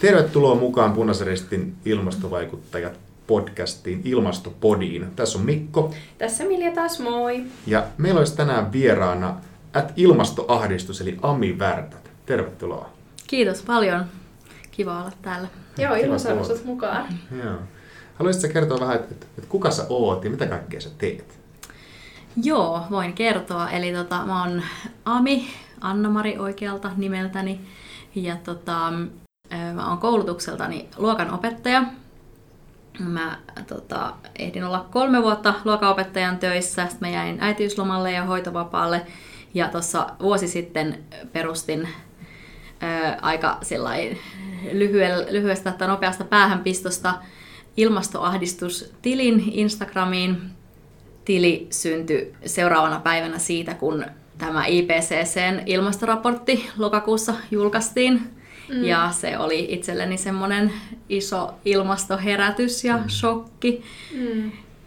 Tervetuloa mukaan Punaisen Ristin ilmastovaikuttajat podcastiin, Ilmastopodiin. Tässä on Mikko. Tässä Milja taas, moi. Ja meillä olisi tänään vieraana @ilmastoahdistus eli Ami Värttä. Tervetuloa. Kiitos paljon. Kiva olla täällä. Joo, ilmastoahdistus mukaan. Joo. Haluaisitko kertoa vähän, että kuka sä oot ja mitä kaikkea sä teet? Joo, voin kertoa. Eli mä oon Ami, Anna-Mari oikealta nimeltäni. Ja mä oon koulutukseltani luokanopettaja. Mä ehdin olla 3 vuotta luokanopettajan töissä. Sitten mä jäin äitiyslomalle ja hoitovapaalle. Ja tuossa vuosi sitten perustin aika lyhyestä tai nopeasta päähänpistosta ilmastoahdistustilin Instagramiin. Tili syntyi seuraavana päivänä siitä, kun tämä IPCC:n ilmastoraportti lokakuussa julkaistiin. Ja se oli itselleni semmoinen iso ilmastoherätys ja shokki.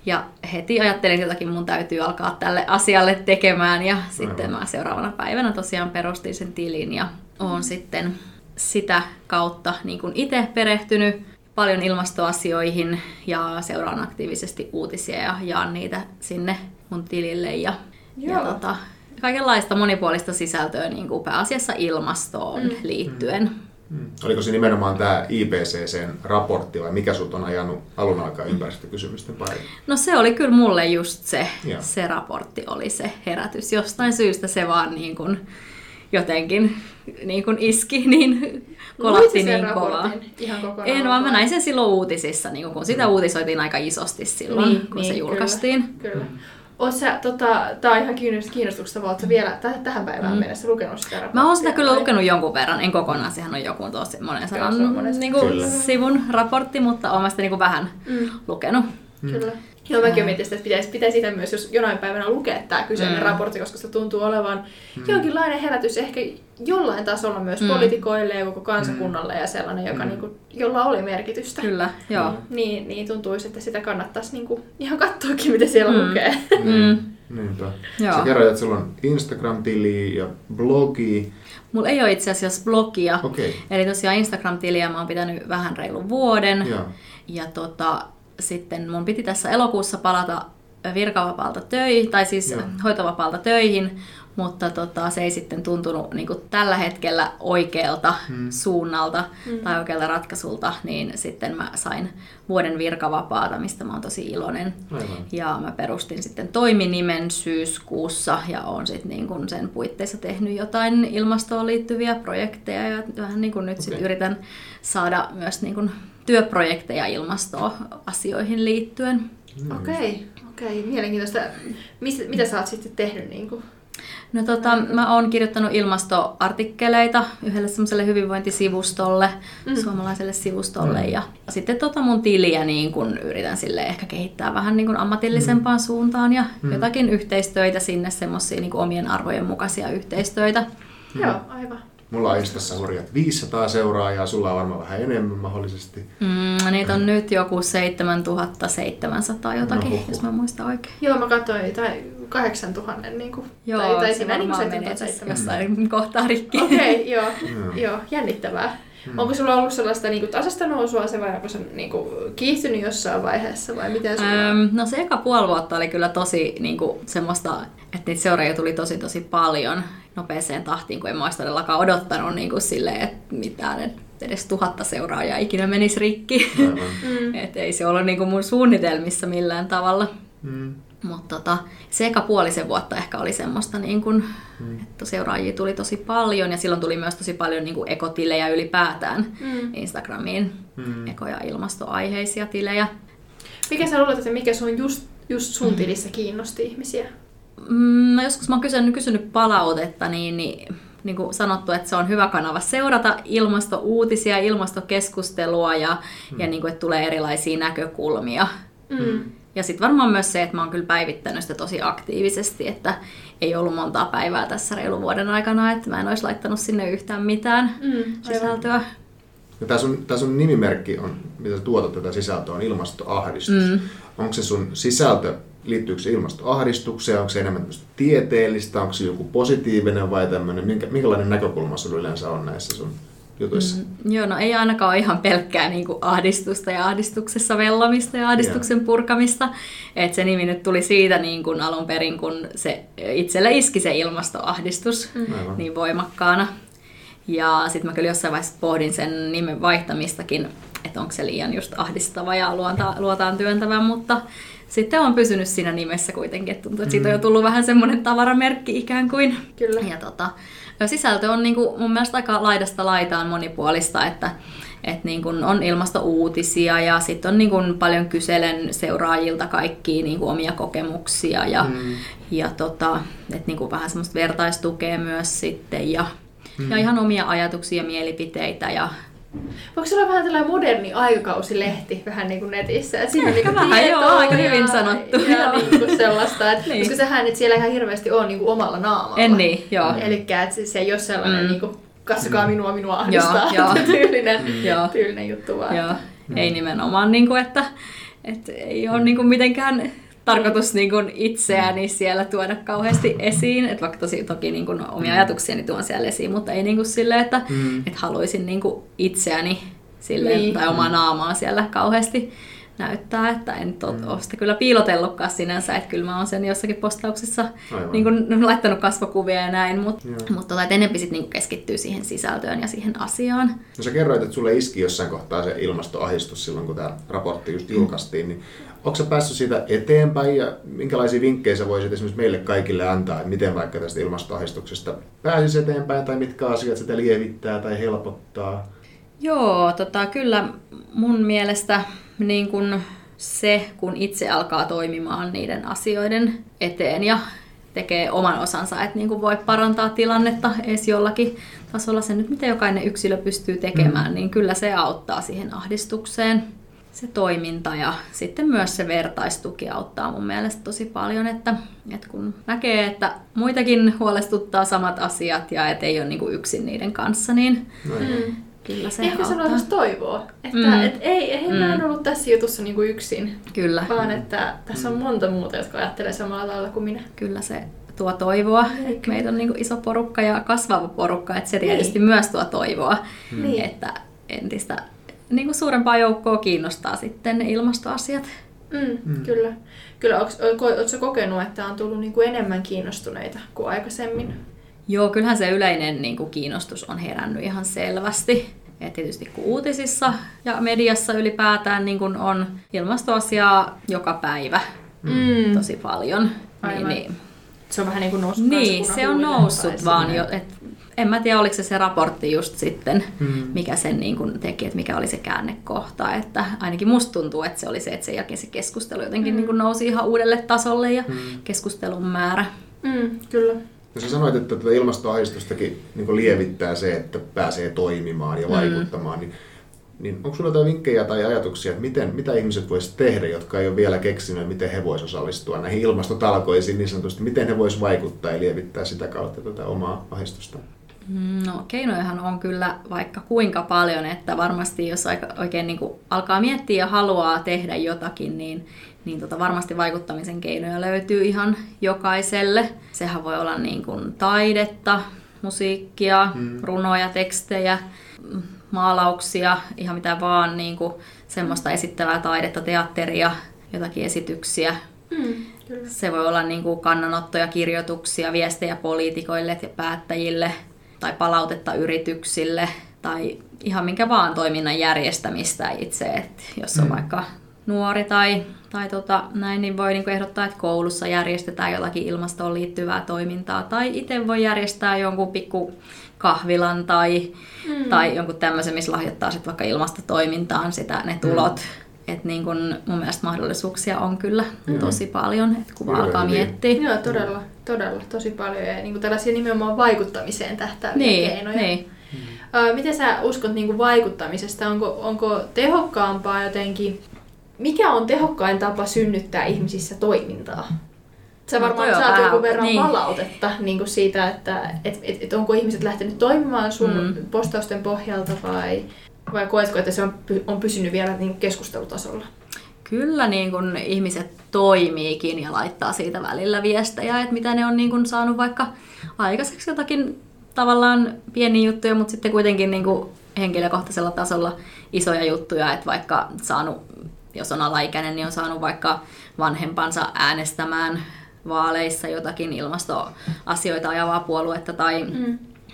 Ja heti ajattelin, että jotakin mun täytyy alkaa tälle asialle tekemään. Ja sitten mä seuraavana päivänä tosiaan perustin sen tilin ja oon sitten sitä kautta niin kun itse perehtynyt paljon ilmastoasioihin ja seuraan aktiivisesti uutisia ja jaan niitä sinne mun tilille. Ja kaikenlaista monipuolista sisältöä niin kuin pääasiassa ilmastoon liittyen. Oliko se nimenomaan tämä IPCC-raportti vai mikä sut on ajanut alun alkaen ympäristökysymysten pariin? No se oli kyllä mulle just se raportti oli se herätys. Jostain syystä se vaan niin kuin jotenkin niin kuin iski, niin kolahti niin kovaa. En vaan mä näin sen silloin uutisissa, niin kun sitä uutisoitiin aika isosti silloin, kun se julkaistiin. Kyllä. Tämä on ihan kiinnostuksesta, vaan oletko vielä tähän päivään mennessä lukenut sitä raporttia? Mä oon sitä kyllä lukenut jonkun verran, en kokonaan, sehän on joku monen sadan sivun raportti, mutta oon mä sitä vähän lukenut. Kyllä. Joo, mäkin mietin sitä, että pitäisi sitä myös jos jonain päivänä lukea tämä kyseinen raportti, koska se tuntuu olevan jonkinlainen herätys ehkä jollain tasolla myös poliitikoille ja koko kansakunnalle ja sellainen, joka jolla oli merkitystä. Kyllä, joo. Niin tuntuisi, että sitä kannattaisi ihan katsoakin, mitä siellä lukee. Niinpä. Joo. Sä kerroit, että sulla on Instagram-tili ja blogi. Mulla ei ole itse asiassa blogia. Okay. Eli tosiaan Instagram-tiliä mä oon pitänyt vähän reilun vuoden. Joo. Ja sitten mun piti tässä elokuussa palata virkavapaalta töihin, tai siis hoitovapaalta töihin, mutta se ei sitten tuntunut niin kuin tällä hetkellä oikealta suunnalta tai oikealta ratkaisulta, niin sitten mä sain vuoden virkavapaata, mistä mä oon tosi iloinen. Aivan. Ja mä perustin sitten toiminimen syyskuussa ja oon sitten niin kuin sen puitteissa tehnyt jotain ilmastoon liittyviä projekteja ja vähän niin kuin nyt sitten yritän saada myös niin kuin työprojekteja ilmastoasioihin liittyen. Okei. Mielenkiintoista. Mitä sä oot sitten tehnyt? No mä oon kirjoittanut ilmastoartikkeleita yhdelle semmoiselle hyvinvointisivustolle, suomalaiselle sivustolle. Ja sitten mun tiliä yritän sille ehkä kehittää vähän ammatillisempaan suuntaan ja jotakin yhteistöitä sinne, semmoisia omien arvojen mukaisia yhteistöitä. Joo, aivan. Mulla on Instassa hurjat 500 seuraajaa, sulla on varmaan vähän enemmän mahdollisesti. Niitä on nyt joku 7700 jotakin, jos mä muistan oikein. Joo, mä katsoin, tai 8000 tai siinä varmaan menee jossain kohtaa rikki. Okei, joo, jännittävää. Onko sulla ollut sellaista tasasta nousua se vai onko se kiihtynyt jossain vaiheessa vai miten sulla on? No se eka puoli vuotta oli kyllä tosi semmoista, että niitä seuraajia tuli tosi paljon nopeeseen tahtiin, kun en mä olisi todellakaan odottanut silleen, että mitään edes 1000 seuraajaa ikinä menisi rikki. Että ei se ollut mun suunnitelmissa millään tavalla. Mutta se eka puolisen vuotta ehkä oli semmoista, että seuraajia tuli tosi paljon ja silloin tuli myös tosi paljon ekotilejä ylipäätään Instagramiin, ekoja ilmastoaiheisia tilejä. Mikä sä luulet, että mikä sun just sun tilissä kiinnosti ihmisiä? Joskus mä oon kysynyt palautetta, niin kuin sanottu, että se on hyvä kanava seurata ilmastouutisia, ilmastokeskustelua ja että tulee erilaisia näkökulmia. Ja sitten varmaan myös se, että mä oon kyllä päivittänyt sitä tosi aktiivisesti, että ei ollut montaa päivää tässä reilun vuoden aikana, että mä en olisi laittanut sinne yhtään mitään sisältöä. Ja tää sun nimimerkki on, mitä sä tuotat tätä sisältöä, on ilmastoahdistus. Onko se sun sisältö, liittyykö se ilmastoahdistukseen, onko se enemmän tieteellistä, onko se joku positiivinen vai tämmöinen, minkälainen näkökulma sulla yleensä on näissä sun jutuissa? Joo, no ei ainakaan ihan pelkkää niin kuin ahdistusta ja ahdistuksessa vellomista ja ahdistuksen purkamista. Et se nimi nyt tuli siitä niin kuin alun perin, kun se itsellä iski se ilmastoahdistus niin voimakkaana. Ja sitten mä kyllä jossain vaiheessa pohdin sen nimen vaihtamistakin, että onko se liian just ahdistava ja luotaan työntävä, mutta sitten on pysynyt siinä nimessä kuitenkin, että tuntuu, että siitä on jo tullut vähän semmoinen tavaramerkki ikään kuin. Kyllä. Ja sisältö on niin kuin mun mielestä aika laidasta laitaan monipuolista, että niin kuin on ilmastouutisia ja sitten on niin kuin paljon kyselen seuraajilta kaikkia niin kuin omia kokemuksia ja että niin kuin vähän semmoista vertaistukea myös sitten ja ihan omia ajatuksia ja mielipiteitä ja voiko se olla vähän tällainen moderni aikakausilehti vähän niin kuin netissä? Siinä on niin vähän tietoa, joo, aika hyvin sanottu. Ja niin kuin sellaista, että, niin. Koska sehän nyt siellä ihan hirveästi on niin kuin omalla naamalla. En niin, joo. Elikkä että se ei ole sellainen, niin kuin, katsokaa minua ahdistaa, tyylinen juttu vaan. Joo. Ei nimenomaan, niin kuin, että ei ole niin kuin mitenkään tarkoitus niin kuin itseäni siellä tuoda kauheasti esiin, että vaikka toki niin kuin omia ajatuksiani tuon siellä esiin, mutta ei niin kuin silleen, että et haluaisin niin kuin itseäni silleen, tai omaa naamaa siellä kauheasti näyttää, että en ole sitä kyllä piilotellutkaan sinänsä, että kyllä mä oon sen jossakin postauksessa niin kuin laittanut kasvokuvia ja näin, mutta enemmän sit niin kuin keskittyy siihen sisältöön ja siihen asiaan. No sä kerroit, että sulle iski jossain kohtaa se ilmastoahdistus silloin, kun tämä raportti just julkaistiin, niin oletko sä päässyt siitä eteenpäin ja minkälaisia vinkkejä sä voisit esimerkiksi meille kaikille antaa, että miten vaikka tästä ilmastoahdistuksesta pääsisi eteenpäin tai mitkä asiat sitä lievittää tai helpottaa? Joo, kyllä mun mielestä niin kun se, kun itse alkaa toimimaan niiden asioiden eteen ja tekee oman osansa, että niin kun voi parantaa tilannetta edes jollakin tasolla sen nyt, mitä jokainen yksilö pystyy tekemään, niin kyllä se auttaa siihen ahdistukseen. Se toiminta ja sitten myös se vertaistuki auttaa mun mielestä tosi paljon, että kun näkee, että muitakin huolestuttaa samat asiat ja ettei ole niinku yksin niiden kanssa, niin kyllä se ehkä auttaa. Ehkä toivoa, että ei mä en ollut tässä jutussa niinku yksin, kyllä. Vaan että tässä on monta muuta, jotka ajattelee samalla lailla kuin minä. Kyllä se tuo toivoa. Meitä on niinku iso porukka ja kasvava porukka, että se tietysti myös tuo toivoa, että entistä niin kuin suurempaa joukkoa kiinnostaa sitten ilmastoasiat. Kyllä. Kyllä, oletko sä kokenut, että on tullut niin kuin enemmän kiinnostuneita kuin aikaisemmin? Joo, kyllähän se yleinen niin kuin kiinnostus on herännyt ihan selvästi. Ja tietysti kun uutisissa ja mediassa ylipäätään niin kuin on ilmastoasiaa joka päivä tosi paljon. Niin. Se on vähän niin kuin noussut. Niin, se on noussut vaan jo. En mä tiedä, oliko se raportti just sitten, mikä sen niin kun teki, että mikä oli se käännekohta. Että ainakin musta tuntuu, että se oli se, että sen jälkeen se keskustelu jotenkin niin kun nousi ihan uudelle tasolle ja keskustelun määrä. Kyllä. No sä sanoit, että tätä ilmastoahdistustakin niin kun lievittää se, että pääsee toimimaan ja vaikuttamaan. Niin onko sulla jotain vinkkejä tai ajatuksia, että mitä ihmiset voisivat tehdä, jotka ei ole vielä keksinyt, miten he voisivat osallistua näihin ilmastotalkoisiin niin sanotusti, miten he voisivat vaikuttaa ja lievittää sitä kautta tätä omaa ahdistusta? No keinojahan on kyllä vaikka kuinka paljon, että varmasti jos oikein niin kuin alkaa miettiä ja haluaa tehdä jotakin, niin varmasti vaikuttamisen keinoja löytyy ihan jokaiselle. Sehän voi olla niin kuin taidetta, musiikkia, runoja, tekstejä, maalauksia, ihan mitä vaan, niin kuin semmoista esittävää taidetta, teatteria, jotakin esityksiä. Se voi olla niin kuin kannanottoja, kirjoituksia, viestejä poliitikoille ja päättäjille tai palautetta yrityksille tai ihan minkä vaan toiminnan järjestämistä itse. Et jos on vaikka nuori tai näin, niin voi niin kuin ehdottaa, että koulussa järjestetään jotakin ilmastoon liittyvää toimintaa tai itse voi järjestää jonkun pikku kahvilan tai jonkun tämmöisen, missä lahjoittaa sit vaikka ilmastotoimintaan ne tulot. Et niin kun mun mielestä mahdollisuuksia on kyllä tosi paljon, että kun alkaa miettiä. Joo, todella, tosi paljon. Ja niin tällaisia nimenomaan vaikuttamiseen tähtääviä keinoja. Niin. Miten sä uskot niin vaikuttamisesta? Onko tehokkaampaa jotenkin? Mikä on tehokkain tapa synnyttää ihmisissä toimintaa? Sä varmaan saat jonkun verran palautetta niin siitä, että et onko ihmiset lähtenyt toimimaan sun postausten pohjalta vai koetko, että se on pysynyt vielä niin keskustelutasolla? Kyllä niin kun ihmiset toimiikin ja laittaa siitä välillä viestejä, että mitä ne on niin kun saanut vaikka aikaiseksi jotakin tavallaan pieniä juttuja, mutta sitten kuitenkin niin kun henkilökohtaisella tasolla isoja juttuja, että vaikka saanut, jos on alaikäinen, niin on saanut vaikka vanhempansa äänestämään vaaleissa jotakin ilmastoasioita ajavaa puoluetta tai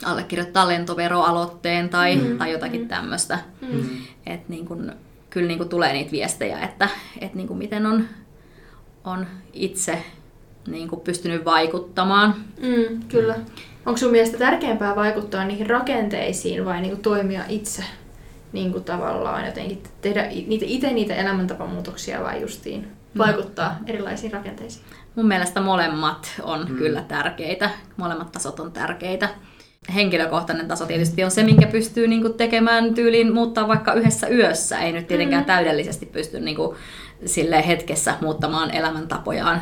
allekirjoittaa lentoveroaloitteen tai jotakin tämmöistä. Et niin kun, kyllä niin kun tulee niitä viestejä, että niin kun miten on itse niin kun pystynyt vaikuttamaan. Kyllä. Onko sun mielestä tärkeämpää vaikuttaa niihin rakenteisiin vai niin kun toimia itse? Niin kun tavallaan jotenkin tehdä niitä elämäntapamuutoksia vai justiin vaikuttaa erilaisiin rakenteisiin? Mun mielestä molemmat on kyllä tärkeitä. Molemmat tasot on tärkeitä. Henkilökohtainen taso tietysti on se, minkä pystyy niinku tekemään tyyliin, muuttaa vaikka yhdessä yössä. Ei nyt tietenkään täydellisesti pysty niinku silleen hetkessä muuttamaan elämäntapojaan,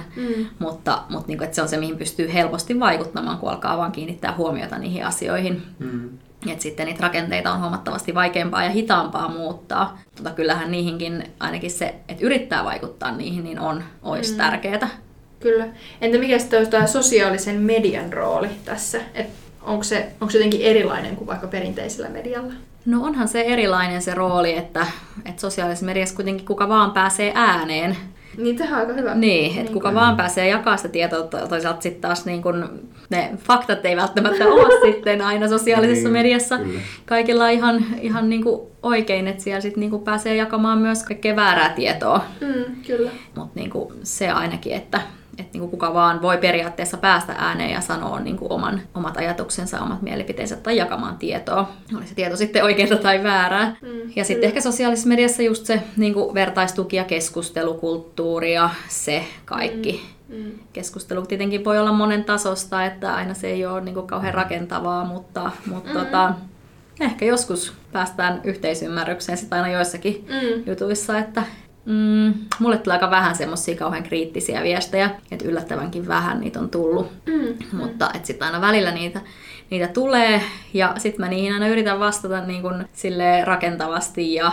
mutta niinku, se on se, mihin pystyy helposti vaikuttamaan, kun alkaa vaan kiinnittää huomiota niihin asioihin. Et sitten niitä rakenteita on huomattavasti vaikeampaa ja hitaampaa muuttaa. Kyllähän niihinkin ainakin se, että yrittää vaikuttaa niihin, niin olisi tärkeää. Kyllä. Entä mikä sitten olisi tämä sosiaalisen median rooli tässä? Onko se jotenkin erilainen kuin vaikka perinteisellä medialla? No onhan se erilainen se rooli, että sosiaalisessa mediassa kuitenkin kuka vaan pääsee ääneen. Niin, tähän on aika hyvä. Niin, että kuka vaan pääsee jakaa sitä tietoa. Toisaalta sitten taas niin kun ne faktat ei välttämättä ole sitten aina sosiaalisessa mediassa. Kyllä. Kaikilla ihan niin kuin oikein, että siellä sitten niin kuin pääsee jakamaan myös kaikkea väärää tietoa. Kyllä. Mutta niin kuin se ainakin, että niin kuin kuka vaan voi periaatteessa päästä ääneen ja sanoa niin kuin omat ajatuksensa, omat mielipiteensä tai jakamaan tietoa. Oli se tieto sitten oikeaa tai väärää. Ja sitten ehkä sosiaalisessa mediassa just se niin kuin vertaistuki ja keskustelukulttuuri ja se kaikki. Keskustelu tietenkin voi olla monen tasosta, että aina se ei ole niin kuin kauhean rakentavaa, mutta ehkä joskus päästään yhteisymmärrykseen sit aina joissakin jutuissa, että mulle tulee aika vähän semmosia kauhean kriittisiä viestejä, että yllättävänkin vähän niitä on tullut, mutta et sit aina välillä niitä tulee ja sit mä niihin aina yritän vastata niin kun silleen rakentavasti ja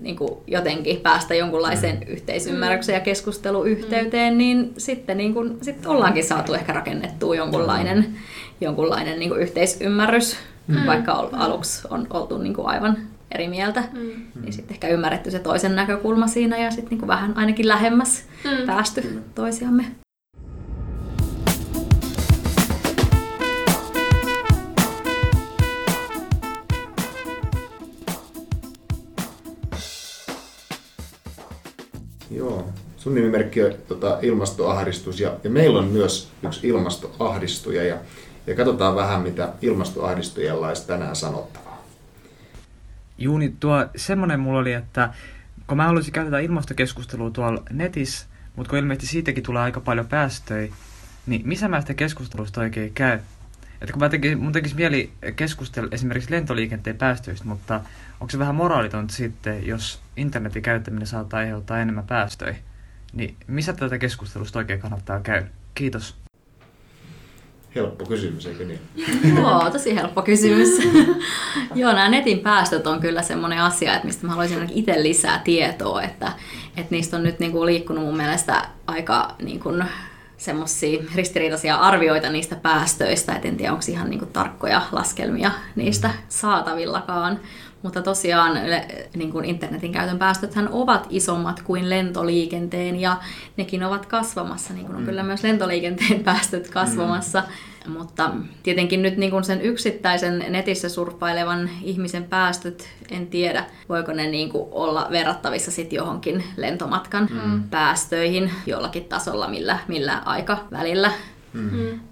niin kun jotenkin päästä jonkunlaiseen yhteisymmärrykseen ja keskusteluyhteyteen, niin sitten niin kun, sit ollaankin saatu ehkä rakennettua jonkunlainen niin kun yhteisymmärrys, vaikka aluksi on oltu niin kun aivan eri mieltä, niin sitten ehkä ymmärretty se toisen näkökulma siinä ja sitten niinku vähän ainakin lähemmäs päästy toisiamme. Joo, sun nimimerkki on ilmastoahdistus ja meillä on myös yksi ilmastoahdistuja ja katsotaan vähän mitä ilmastoahdistujalla olisi tänään sanottu. Juu, niin semmoinen mulla oli, että kun mä haluaisin käydä ilmastokeskustelua tuolla netissä, mutta kun ilmeisesti siitäkin tulee aika paljon päästöjä, niin missä mä sitä keskustelusta oikein käy? Että kun mun tekisi mieli keskustella esimerkiksi lentoliikenteen päästöistä, mutta onko se vähän moraalitonta sitten, jos internetin käyttäminen saattaa aiheuttaa enemmän päästöjä? Niin missä tätä keskustelusta oikein kannattaa käydä? Kiitos. Helppo kysymys, eikö niin? Joo, tosi helppo kysymys. Joo, nämä netin päästöt on kyllä semmoinen asia, että mistä mä haluaisin ainakin itse lisää tietoa, että niistä on nyt niin kuin liikkunut mun mielestä aika niin kuin semmoisia ristiriitaisia arvioita niistä päästöistä, et en tiedä onko ihan niin kuin tarkkoja laskelmia niistä saatavillakaan. Mutta tosiaan niin kuin internetin käytön päästöthän ovat isommat kuin lentoliikenteen ja nekin ovat kasvamassa, niin kuin on kyllä myös lentoliikenteen päästöt kasvamassa. Mutta tietenkin nyt niin kuin sen yksittäisen netissä surffailevan ihmisen päästöt, en tiedä, voiko ne niin kuin olla verrattavissa sit johonkin lentomatkan päästöihin jollakin tasolla, millä aikavälillä.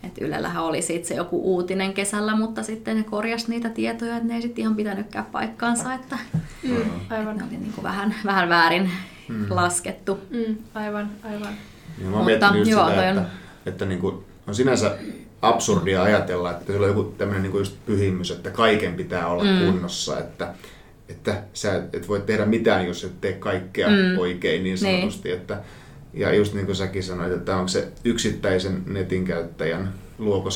Et Ylellähän oli sit se joku uutinen kesällä, mutta sitten ne korjasi niitä tietoja, että ne ei sitten ihan pitänytkään paikkaansa, että aivan. Ne oli niin kuin vähän väärin laskettu. Aivan. Ja mä oon miettinyt sitä, että niin kuin on sinänsä absurdia ajatella, että siellä on joku tämmöinen niin kuin just pyhimys, että kaiken pitää olla kunnossa, että sä et voi tehdä mitään, jos et tee kaikkea oikein niin sanotusti, niin. Että ja just niin kuin säkin sanoit, että onko se yksittäisen netin käyttäjän, luoko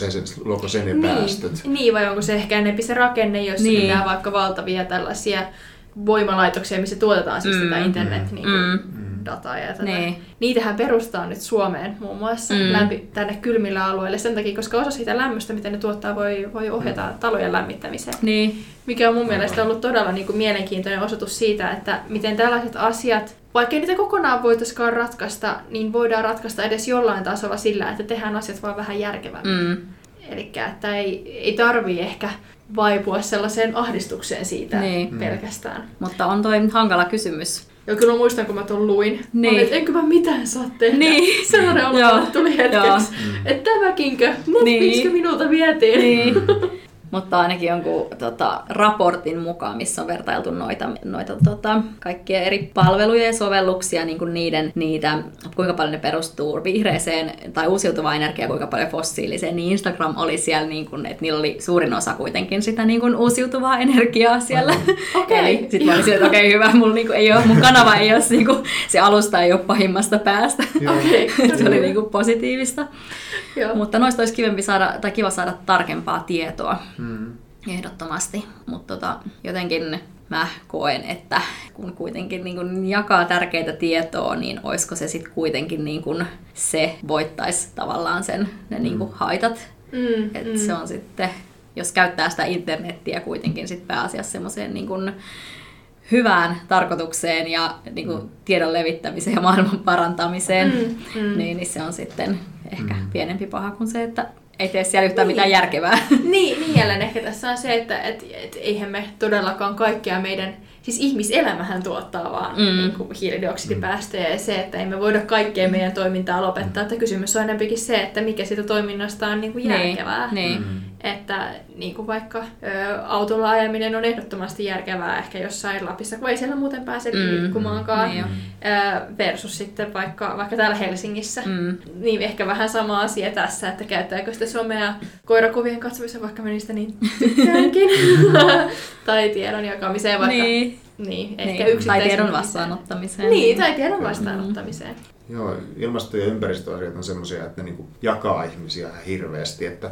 se ne päästöt? Niin, vai onko se ehkä enemmän se rakenne, jossa pitää vaikka valtavia tällaisia voimalaitoksia, missä tuotetaan siis tätä internet. Niin data ja niitähän perustaa nyt Suomeen muun muassa tänne kylmillä alueille sen takia, koska osa siitä lämmöstä, mitä ne tuottaa, voi ohjata talojen lämmittämiseen. Niin. Mikä on mun mielestä ollut todella niin kuin mielenkiintoinen osoitus siitä, että miten tällaiset asiat, vaikkei niitä kokonaan voitaisikaan ratkaista, niin voidaan ratkaista edes jollain tasolla sillä, että tehdään asiat vaan vähän järkevämmin. Elikkä, että ei tarvii ehkä vaipua sellaiseen ahdistukseen siitä pelkästään. Mutta on toi hankala kysymys. Joo, kyllä mä muistan, kun mä ton luin. Niin. Että enkö mä mitään saa tehdä. Niin. Sellainen olo tuli hetkeksi. Että tämäkinkö? Miksi minulta vietiin? Niin. Mutta ainakin jonkun raportin mukaan, missä on vertailtu noita kaikkia eri palveluja ja sovelluksia, niin kuin niitä, kuinka paljon ne perustuu vihreeseen tai uusiutuvaan energiaan, kuinka paljon fossiiliseen, niin Instagram oli siellä, niin kuin, että niillä oli suurin osa kuitenkin sitä niin kuin uusiutuvaa energiaa siellä. Okei. Eli sitten mä olisin, että okei, hyvä, mun kanava ei ole, niin kuin, se alusta ei ole pahimmasta päästä. Se oli niin kuin positiivista. Joo. Mutta noista olisi kiva saada tarkempaa tietoa. Ehdottomasti, mutta jotenkin mä koen, että kun kuitenkin niin kun jakaa tärkeitä tietoa, niin olisiko se sitten kuitenkin niin kun se voittaisi tavallaan sen, ne niin kun haitat. Se on sitten, jos käyttää sitä internettiä kuitenkin sit pääasiassa semmoiseen niin kun hyvään tarkoitukseen ja niin kun tiedon levittämiseen ja maailman parantamiseen, niin se on sitten ehkä pienempi paha kuin se, että ei tee siellä yhtään mitään järkevää. Niin, jälleen ehkä tässä on se, että eihän me todellakaan kaikkea meidän... Siis ihmiselämähän tuottaa vaan niin hiilidioksidipäästöjä ja se, että ei me voida kaikkea meidän toimintaa lopettaa. Että kysymys on enempikin se, että mikä siitä toiminnasta on niin kuin järkevää. Niin. Että niin kuin vaikka autolla ajaminen on ehdottomasti järkevää ehkä jossain Lapissa, kun ei siellä muuten pääse liikkumaankaan. Niin versus sitten vaikka täällä Helsingissä. Niin ehkä vähän sama asia tässä, että käyttääkö sitä somea koirakuvien katsomisen, vaikka mä niistä niin tykkäänkin. Tai tiedon jakamiseen vaikka. Niin, ehkä tai tiedon vastaanottamiseen. Tai tiedon vastaanottamiseen. Joo, ilmasto- ja ympäristöasiat on semmoisia, että ne niinku jakaa ihmisiä hirveästi. Että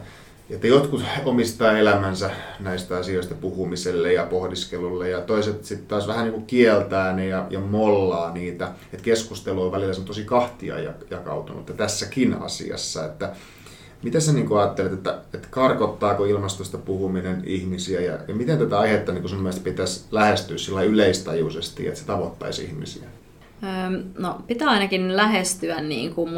jotkut omistaa elämänsä näistä asioista puhumiselle ja pohdiskelulle ja toiset sitten taas vähän niinku kieltää ne ja mollaa niitä. Et keskustelu on välillä tosi kahtia jakautunut ja tässäkin asiassa. Että miten sä niin ajattelet, että karkottaako ilmastosta puhuminen ihmisiä ja miten tätä aihetta niin sun mielestä pitäisi lähestyä sillä yleistajuisesti, että se tavoittaisi ihmisiä? No, pitää ainakin lähestyä niin kuin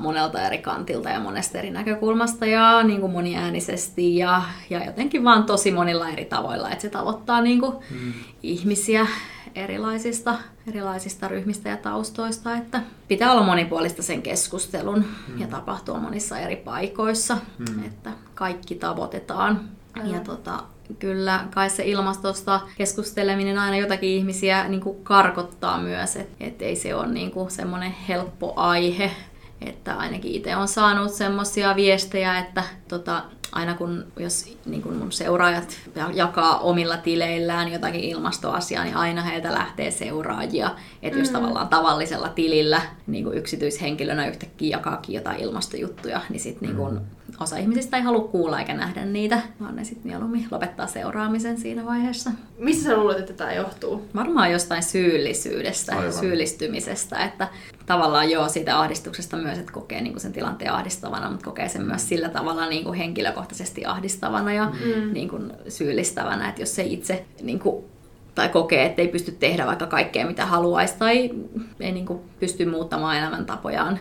monelta eri kantilta ja monesta eri näkökulmasta ja niin kuin moniäänisesti ja jotenkin vaan tosi monilla eri tavoilla, että se tavoittaa niin kuin ihmisiä erilaisista ryhmistä ja taustoista, että pitää olla monipuolista sen keskustelun ja tapahtua monissa eri paikoissa, että kaikki tavoitetaan. Ja kyllä kai se ilmastosta keskusteleminen aina jotakin ihmisiä niin kuin karkottaa myös, että ei se ole niin kuin semmoinen helppo aihe. Että ainakin itse olen saanut semmoisia viestejä, että aina jos niin kun mun seuraajat jakaa omilla tileillään jotakin ilmastoasiaa, niin aina heiltä lähtee seuraajia. Että jos tavallaan tavallisella tilillä niin kun yksityishenkilönä yhtäkkiä jakaakin jotain ilmastojuttuja, niin sitten niin osa ihmisistä ei halua kuulla eikä nähdä niitä, vaan ne sitten mieluummin lopettaa seuraamisen siinä vaiheessa. Mistä sä luulet, että tämä johtuu? Varmaan jostain syyllisyydestä, syyllistymisestä. Että tavallaan siitä ahdistuksesta myös, että kokee niin kun sen tilanteen ahdistavana, mutta kokee sen myös sillä tavalla niin kun henkilökohtaisesti ahdistavana ja niin kuin syyllistävänä, että jos se itse niin kuin, tai kokee, että ei pysty tehdä vaikka kaikkea mitä haluaisi tai ei niin kuin, pysty muuttamaan elämäntapojaan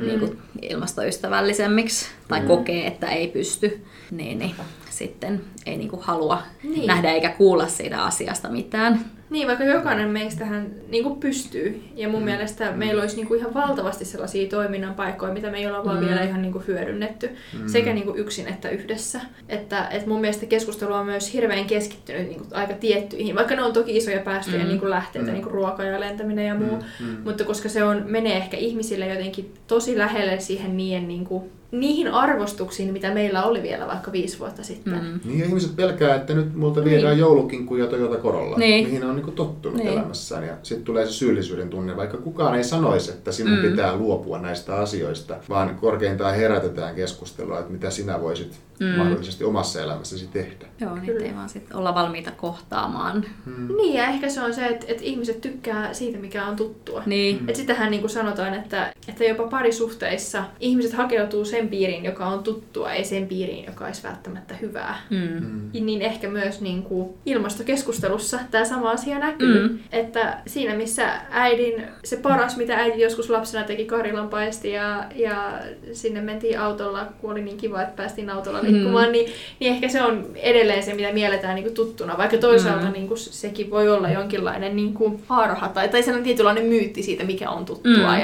niin kuin, ilmastoystävällisemmiksi tai kokee, että ei pysty, niin sitten ei niin kuin, halua nähdä eikä kuulla siitä asiasta mitään. Niin, vaikka jokainen meistähän niinku pystyy. Ja mun mielestä meillä olisi niinku ihan valtavasti sellaisia toiminnan paikkoja, mitä me ei olla vaan vielä ihan niinku hyödynnetty. Sekä niinku yksin että yhdessä. Että mun mielestä keskustelu on myös hirveän keskittynyt niinku aika tiettyihin. Vaikka ne on toki isoja päästöjä niinku lähteitä, niinku ruoka ja lentäminen ja muu. Mutta koska se menee ehkä ihmisille jotenkin tosi lähelle siihen niihin arvostuksiin, mitä meillä oli vielä vaikka 5 vuotta sitten. Niin ihmiset pelkää, että nyt multa viedään joulukinkkuja Toyota Corolla, mihin on tottunut elämässään. Ja sitten tulee se syyllisyyden tunne, vaikka kukaan ei sanoisi, että sinun pitää luopua näistä asioista, vaan korkeintaan herätetään keskustelua, että mitä sinä voisit mahdollisesti omassa elämässäsi tehdä. Joo, niitä ei vaan sitten olla valmiita kohtaamaan. Niin, ja ehkä se on se, että ihmiset tykkää siitä, mikä on tuttua. Niin. Että sitähän niin kuin sanotaan, että jopa parisuhteissa ihmiset hakeutuu sen piiriin, joka on tuttua, ei sen piiriin, joka olisi välttämättä hyvää. Niin ehkä myös niin kuin ilmastokeskustelussa tämä sama asia näkyy. Että siinä, missä äidin, se paras, mitä äiti joskus lapsena teki, karjalanpaisti ja sinne mentiin autolla, kun oli niin kiva, että päästiin autolla liikkumaan, niin ehkä se on edelleen se, mitä mielletään niin kuin tuttuna. Vaikka toisaalta niin kuin sekin voi olla jonkinlainen niin kuin harha tai sellainen tietynlainen myytti siitä, mikä on tuttua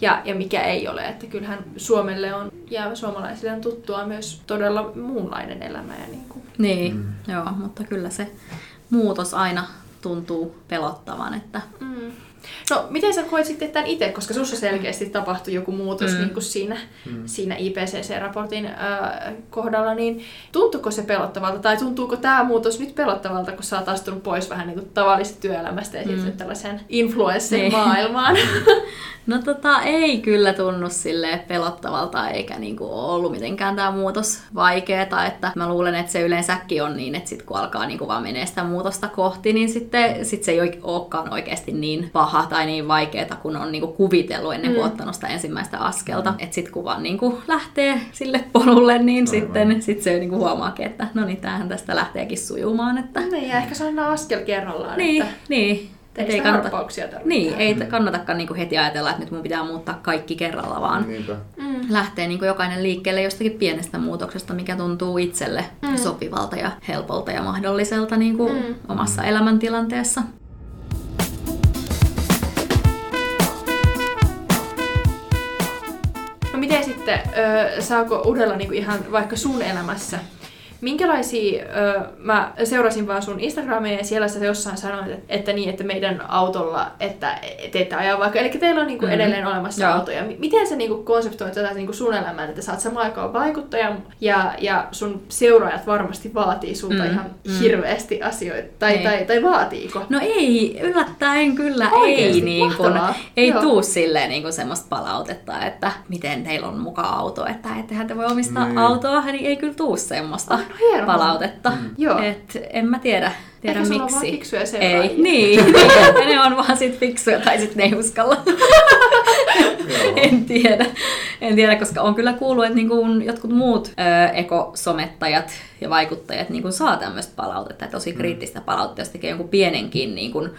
ja mikä ei ole. Että kyllähän Suomelle on ja suomalaisille on tuttua myös todella muunlainen elämä. Ja niin kuin. Niin, joo, mutta kyllä se muutos aina tuntuu pelottavan. Että... No, miten sä koit sitten tämän itse, koska sussa selkeästi tapahtui joku muutos niin kuin siinä IPCC-raportin kohdalla, niin tuntuuko se pelottavalta tai tuntuuko tämä muutos nyt pelottavalta, kun sä oot astunut pois vähän niin kuin tavallisesta työelämästä ja siirtynyt tällaiseen influencer-maailmaan? No ei kyllä tunnu silleen pelottavalta eikä niinku ollut mitenkään tämä muutos vaikeeta, että mä luulen, että se yleensäkin on niin, että sit kun alkaa niinku vaan menee sitä muutosta kohti, niin sitten se ei olekaan oikeasti niin paha tai niin vaikeeta, kun on niinku kuvitellut ennen kuin ottanut sitä ensimmäistä askelta. Että sit kun vaan niinku lähtee sille polulle, niin sitten se niinku huomaakin, että no niin, tämähän tästä lähteekin sujumaan. Että... Ja ehkä se on aina askel kerrallaan. Niin, että... niin. Että ei kannata, niin, ei kannatakaan niinku heti ajatella, että nyt mun pitää muuttaa kaikki kerralla, vaan lähtee niinku jokainen liikkeelle jostakin pienestä muutoksesta, mikä tuntuu itselle sopivalta ja helpolta ja mahdolliselta niinku omassa elämäntilanteessa. No miten sitten, saako uudella niinku ihan vaikka sun elämässä? Minkälaisia, mä seurasin vaan sun Instagramia ja siellä sä jossain sanoit, että meidän autolla, että te ette ajaa vaikka, eli teillä on niinku edelleen olemassa autoja. Miten sä niinku konseptoit tätä niinku sun elämään, että sä oot samaan aikaan vaikuttaja ja sun seuraajat varmasti vaatii sulta ihan hirveästi asioita, tai vaatiiko? No ei, yllättäen kyllä oikeasti, ei, niin kun, ei tuu silleen niin semmoista palautetta, että miten teillä on muka auto, että ettehän te voi omistaa autoa, niin ei kyllä tuu semmoista. No, palautetta. Et en mä tiedä miksi. Eikä sulla vaan fiksuja seuraajia. Ei, niin. Ne on vaan sit fiksuja tai sit ne ei uskalla. En tiedä, koska on kyllä kuullut, että niin kuin jotkut muut ekosomettajat ja vaikuttajat niin kuin saa tämmöistä palautetta, tosi kriittistä palautetta, jos tekee jonkun pienenkin niin kuin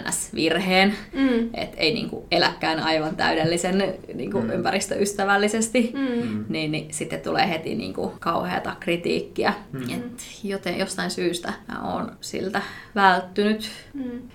NS-virheen, että ei niin kuin eläkään aivan täydellisen niin kuin ympäristöystävällisesti, niin sitten tulee heti niin kuin kauheata kritiikkiä. Joten jostain syystä mä oon siltä välttynyt.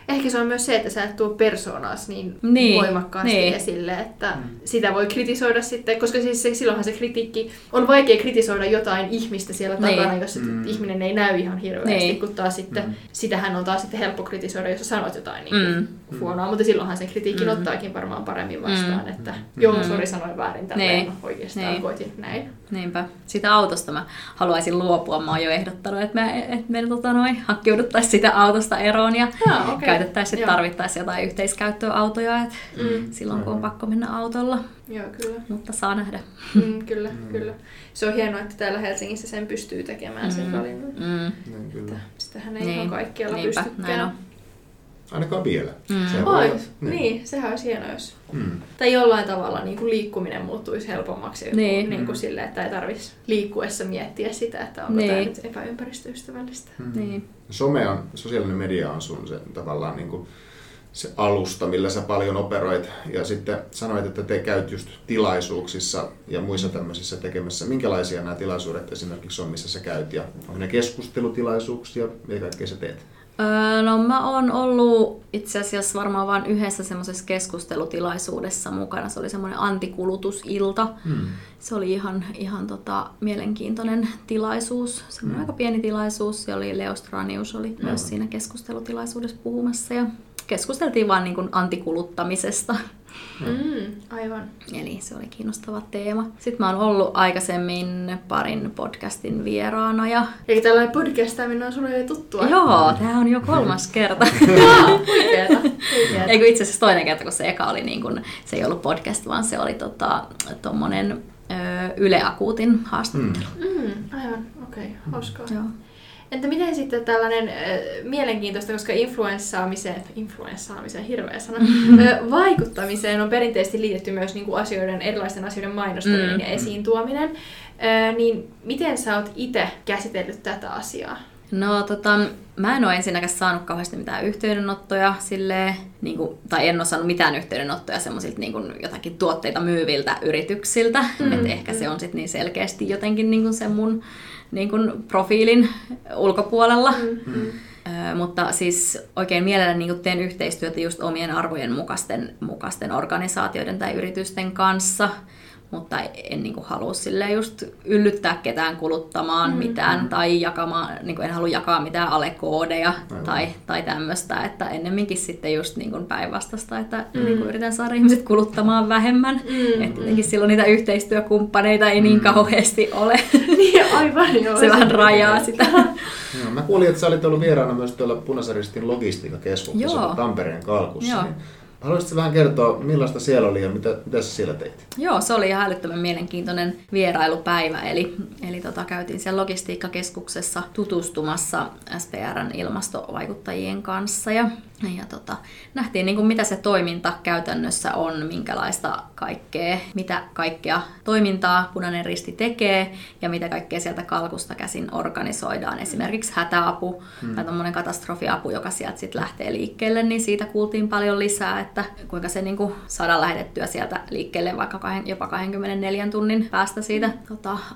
Ehkä se on myös se, että sä et tuo persoonaasi niin voimakkaasti esille, että sitä voi kritisoida sitten, koska siis silloinhan se kritiikki, on vaikea kritisoida jotain ihmistä siellä takana, jos ihminen ei näy ihan hirveästi, kun taas sitten, sitähän on taas sitten helppo kritisoida, jos sanot jotain niin huonoa, mutta silloinhan sen kritiikin ottaakin varmaan paremmin vastaan, että joo, sori, sanoin väärin tälleen, oikeastaan koitin näin. Niinpä. Sitä autosta mä haluaisin luopua, mä oon jo ehdottanut, että me hankkiuduttaisiin sitä autosta eroon ja käytettäisiin, tarvittaisiin jotain yhteiskäyttöautoja, että silloin kun on pakko mennä autolla. Joo, kyllä. Mutta saa nähdä. Kyllä. Se on hienoa, että täällä Helsingissä sen pystyy tekemään sen valinnan. Sitähän ei ihan kaikkialla pystykään. Ainakaan vielä. Niin, sehän olisi hienoa, jos... Tai jollain tavalla niin kuin liikkuminen muuttuisi helpommaksi. Niin kuin sille, että ei tarvitsisi liikkuessa miettiä sitä, että onko tämä nyt epäympäristöystävällistä. Some on, sosiaalinen media on sun se tavallaan... Niin kuin se alusta, millä sä paljon operoit, ja sitten sanoit, että te käyt just tilaisuuksissa ja muissa tämmöisissä tekemässä. Minkälaisia nämä tilaisuudet esimerkiksi on, missä sä käyt, ja onko ne keskustelutilaisuuksia, mitä kaikkea sä teet? No mä oon ollut itse asiassa varmaan vain yhdessä semmoisessa keskustelutilaisuudessa mukana. Se oli semmoinen antikulutusilta. Se oli ihan mielenkiintoinen tilaisuus, semmoinen aika pieni tilaisuus. Se oli Leo Stranius oli myös siinä keskustelutilaisuudessa puhumassa ja keskusteltiin vaan niin kuin antikuluttamisesta. Aivan. Eli se oli kiinnostava teema. Sitten mä oon ollut aikaisemmin parin podcastin vieraana. Ja... Eli tällainen podcastaaminen on sulle tuttua. Joo, tää on jo 3. kerta. Eiku itse asiassa 2. kerta, kun se eka oli niin kuin, se ei ollut podcast, vaan se oli tommonen Yle Akuutin haastattelun. Aivan, okei, hauskaa. Joo. Entä miten sitten tällainen mielenkiintoista, koska influenssaamiseen hirveä sana, vaikuttamiseen on perinteisesti liitetty myös niin kuin asioiden, erilaisten asioiden mainostaminen ja esiin tuominen, niin miten sä oot itse käsitellyt tätä asiaa? No mä en ole ensinnäkään saanut kauheasti mitään yhteydenottoja silleen, niin kuin, tai en ole saanut mitään yhteydenottoja semmoisilta niin kuin jotakin tuotteita myyviltä yrityksiltä, että ehkä se on sitten niin selkeästi jotenkin niin kuin se mun niin kuin profiilin ulkopuolella. Mutta siis oikein mielelläni niin kuin teen yhteistyötä just omien arvojen mukaisten organisaatioiden tai yritysten kanssa. Mutta en niin kuin halua silleen just yllyttää ketään kuluttamaan mitään tai jakamaan, niin kuin en halua jakaa mitään alekoodeja tai tämmöistä, että ennemminkin sitten just niin kuin päinvastaista, että niin kuin yritän saada ihmiset kuluttamaan vähemmän. Että jotenkin silloin niitä yhteistyökumppaneita ei niin kauheasti ole. Niin, aivan joo. Se vähän rajaa sitä. Joo, mä kuulin, että sä olit ollut vieraana myös tuolla Punaisen Ristin logistiikkakeskuksessa Tampereen Kalkussa. Haluaisitko vähän kertoa, millaista siellä oli ja mitä sä siellä teit? Joo, se oli ihan älyttömän mielenkiintoinen vierailupäivä. Eli käytiin siellä logistiikkakeskuksessa tutustumassa SPR:n ilmastovaikuttajien kanssa. Ja nähtiin, niin kuin mitä se toiminta käytännössä on, mitä kaikkea toimintaa Punainen Risti tekee ja mitä kaikkea sieltä Kalkusta käsin organisoidaan. Esimerkiksi hätäapu tai tommoinen katastrofiapu, joka sieltä sit lähtee liikkeelle, niin siitä kuultiin paljon lisää, että kuinka se niin kuin saadaan lähetettyä sieltä liikkeelle vaikka jopa 24 tunnin päästä siitä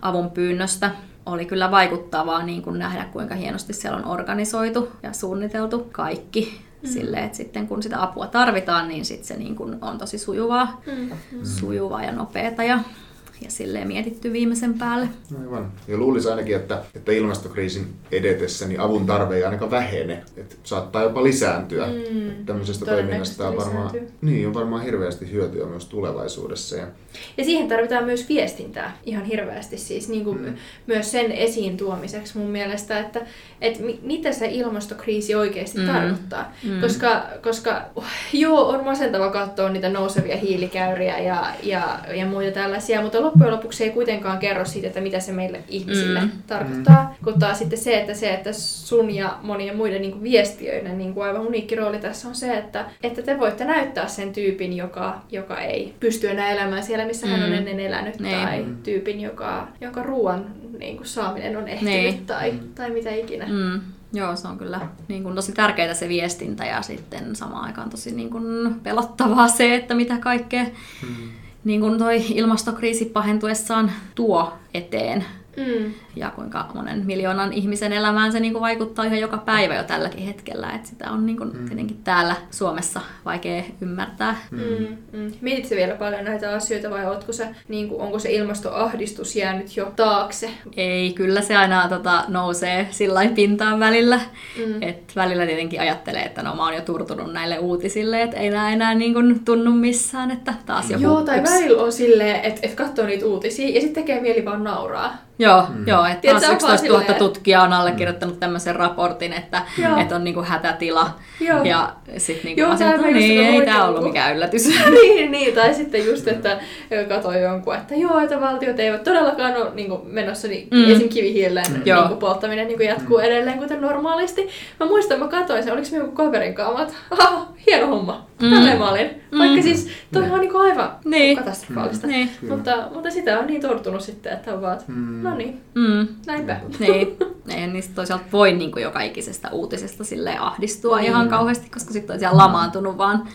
avun pyynnöstä. Oli kyllä vaikuttavaa niin kuin nähdä, kuinka hienosti siellä on organisoitu ja suunniteltu kaikki. Silleen, että sitten kun sitä apua tarvitaan, niin sit se niin kuin on tosi sujuvaa ja nopeata ja silleen mietitty viimeisen päälle. Aivan. Ja luulisi ainakin, että ilmastokriisin edetessä niin avun tarve ei ainakaan vähene. Että saattaa jopa lisääntyä. Tämmöisestä toiminnasta on varmaan hirveästi hyötyä myös tulevaisuudessa. Ja siihen tarvitaan myös viestintää ihan hirveästi. Siis niin kuin myös sen esiin tuomiseksi mun mielestä, että mitä se ilmastokriisi oikeasti tarkoittaa. Koska on masentava katsoa niitä nousevia hiilikäyriä ja muita tällaisia, mutta loppujen lopuksi ei kuitenkaan kerro siitä, että mitä se meille ihmisille tarkoittaa. Kun taas sitten se, että sun ja monien muiden niin kuin viestiöiden niin kuin aivan uniikki rooli tässä on se, että te voitte näyttää sen tyypin, joka ei pysty enää elämään siellä, missä hän on ennen elänyt, tai tyypin, joka ruoan niin kuin saaminen on ehtinyt, tai mitä ikinä. Joo, se on kyllä niin kuin tosi tärkeää se viestintä, ja sitten samaan aikaan tosi niin kuin pelottavaa se, että mitä kaikkea niin kuin toi ilmastokriisi pahentuessaan tuo eteen. Ja kuinka monen miljoonan ihmisen elämään se niin kuin vaikuttaa ihan joka päivä jo tälläkin hetkellä. Että sitä on niin kuin tietenkin täällä Suomessa vaikea ymmärtää. Mietitkö vielä paljon näitä asioita vai niin kuin, onko se ilmastoahdistus jäänyt jo taakse? Ei, kyllä se aina nousee sillain pintaan välillä. Et välillä tietenkin ajattelee, että mä oon jo turtunut näille uutisille, että ei nämä enää niin kuin tunnu missään. Että taas joku joo, tai välillä on silleen, että katsoo niitä uutisia ja sitten tekee mieli vaan nauraa. Joo, että taas 11 000 tutkijaa on allekirjoittanut tämmöisen raportin, että on niinku hätätila. Joo. Ja sitten niinku ei tämä ollut mikään yllätys. niin, tai sitten just, että katsoin jonkun, että valtiot eivät todellakaan ole niinku menossa, niin esim. Kivihiilen niinku polttaminen niinku jatkuu edelleen kuten normaalisti. Mä muistan, mä katsoin sen, oliko se joku kaverin kanssa, että hieno homma, tälleen mä olin. Vaikka siis toi on niinku aivan katastrofaalista, mutta sitä on niin tortunut sitten, että on vaan, no niin, näinpä. Niin, ei niistä toisaalta voi niin kuin joka ikisestä uutisesta silleen ahdistua ihan kauheasti, koska sitten on siellä lamaantunut vaan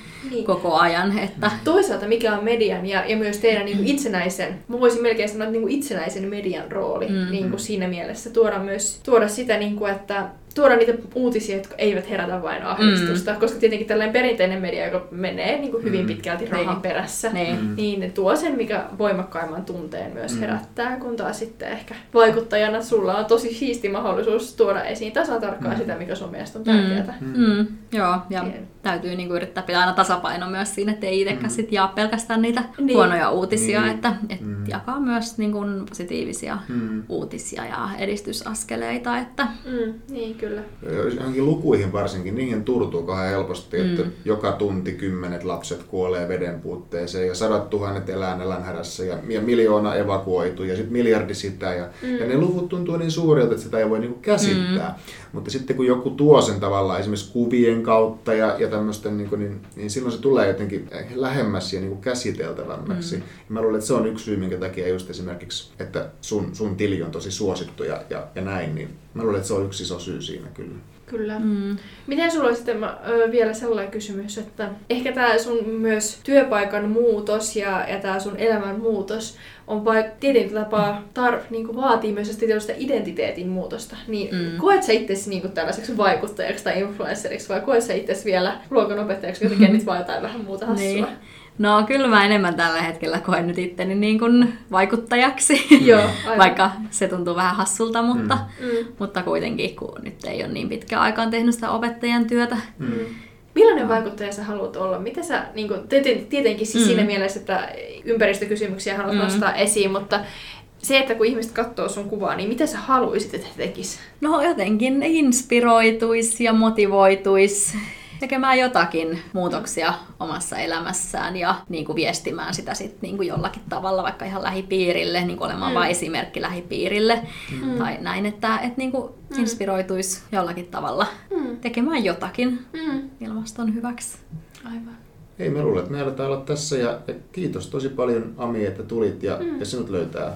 koko ajan. Että toisaalta mikä on median ja myös teidän niin kuin itsenäisen, mä voisin melkein sanoa, että niin kuin itsenäisen median rooli niin kuin siinä mielessä tuoda sitä, niin kuin, että tuoda niitä uutisia, jotka eivät herätä vain ahdistusta, koska tietenkin tällainen perinteinen media, joka menee niin kuin hyvin pitkälti rahan perässä, niin ne tuo sen, mikä voimakkaimman tunteen myös herättää, kun taas sitten ehkä vaikuttajana sulla on tosi siisti mahdollisuus tuoda esiin tasan tarkkaan sitä, mikä sun mielestä on tärkeää. Joo, ja täytyy niinku yrittää pitää aina tasapaino myös siinä, että ei itsekään sit jaa pelkästään niitä huonoja uutisia, että jakaa myös niinku positiivisia uutisia ja edistysaskeleita. Että. Niin, kyllä. Johonkin lukuihin varsinkin, niihin turtuu kahden helposti, että joka tunti 10 lapset kuolee vedenpuutteeseen ja 100 000 elää nälänhädässä ja 1 miljoona evakuoitu ja sitten 1 miljardi sitä. Ja ne luvut tuntuu niin suurilta, että sitä ei voi niinku käsittää. Mutta sitten kun joku tuo sen tavallaan esimerkiksi kuvien kautta ja tämmöisten, niin silloin se tulee jotenkin lähemmäs ja niin käsiteltävämmäksi. Ja mä luulen, että se on yksi syy, minkä takia just esimerkiksi, että sun tili on tosi suosittu ja näin, niin mä luulen, että se on yksi iso syy siinä kyllä. Kyllä. Miten sulla oli sitten vielä sellainen kysymys, että ehkä tämä sun myös työpaikan muutos ja tämä sun elämän muutos on tietenkin tapaa niin vaatii myös tietystä identiteetin muutosta. Niin koet sä itsesi niin tällaiseksi vaikuttajaksi tai influenceriksi vai koet sä itsesi vielä luokanopettajaksi, jotenkin nyt vaan jotain vähän muuta hassua? Niin. No kyllä mä enemmän tällä hetkellä koen nyt itteni niin kuin vaikuttajaksi, vaikka se tuntuu vähän hassulta, mutta kuitenkin kun nyt ei ole niin pitkään aikaan tehnyt sitä opettajan työtä. Millainen vaikuttaja sä haluat olla? Mitä sä, niin kuin, tietenkin siis siinä mielessä, että ympäristökysymyksiä haluat nostaa esiin, mutta se, että kun ihmiset katsoo sun kuvaa, niin mitä sä haluisit, että he tekis? No jotenkin inspiroituis ja motivoituis tekemään jotakin muutoksia omassa elämässään ja niin kuin viestimään sitä sit niin kuin jollakin tavalla, vaikka ihan lähipiirille, niin kuin olemaan vain esimerkki lähipiirille tai näin, että niin kuin inspiroituisi jollakin tavalla tekemään jotakin ilmaston hyväksi. Aivan. Hei, mä luulen, että me aletaan olla tässä ja kiitos tosi paljon Ami, että tulit ja sinut löytää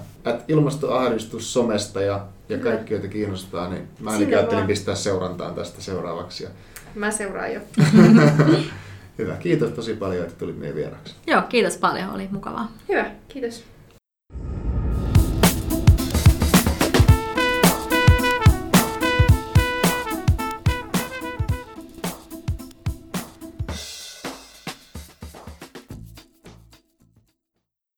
@ilmastoahdistus somesta ja kaikki, joita kiinnostaa, niin mä ainakin ajattelin pistää seurantaan tästä seuraavaksi. Mä seuraan jo. Hyvä, kiitos tosi paljon, että tulit meidän vieraksi. Joo, kiitos paljon, oli mukavaa. Hyvä, kiitos.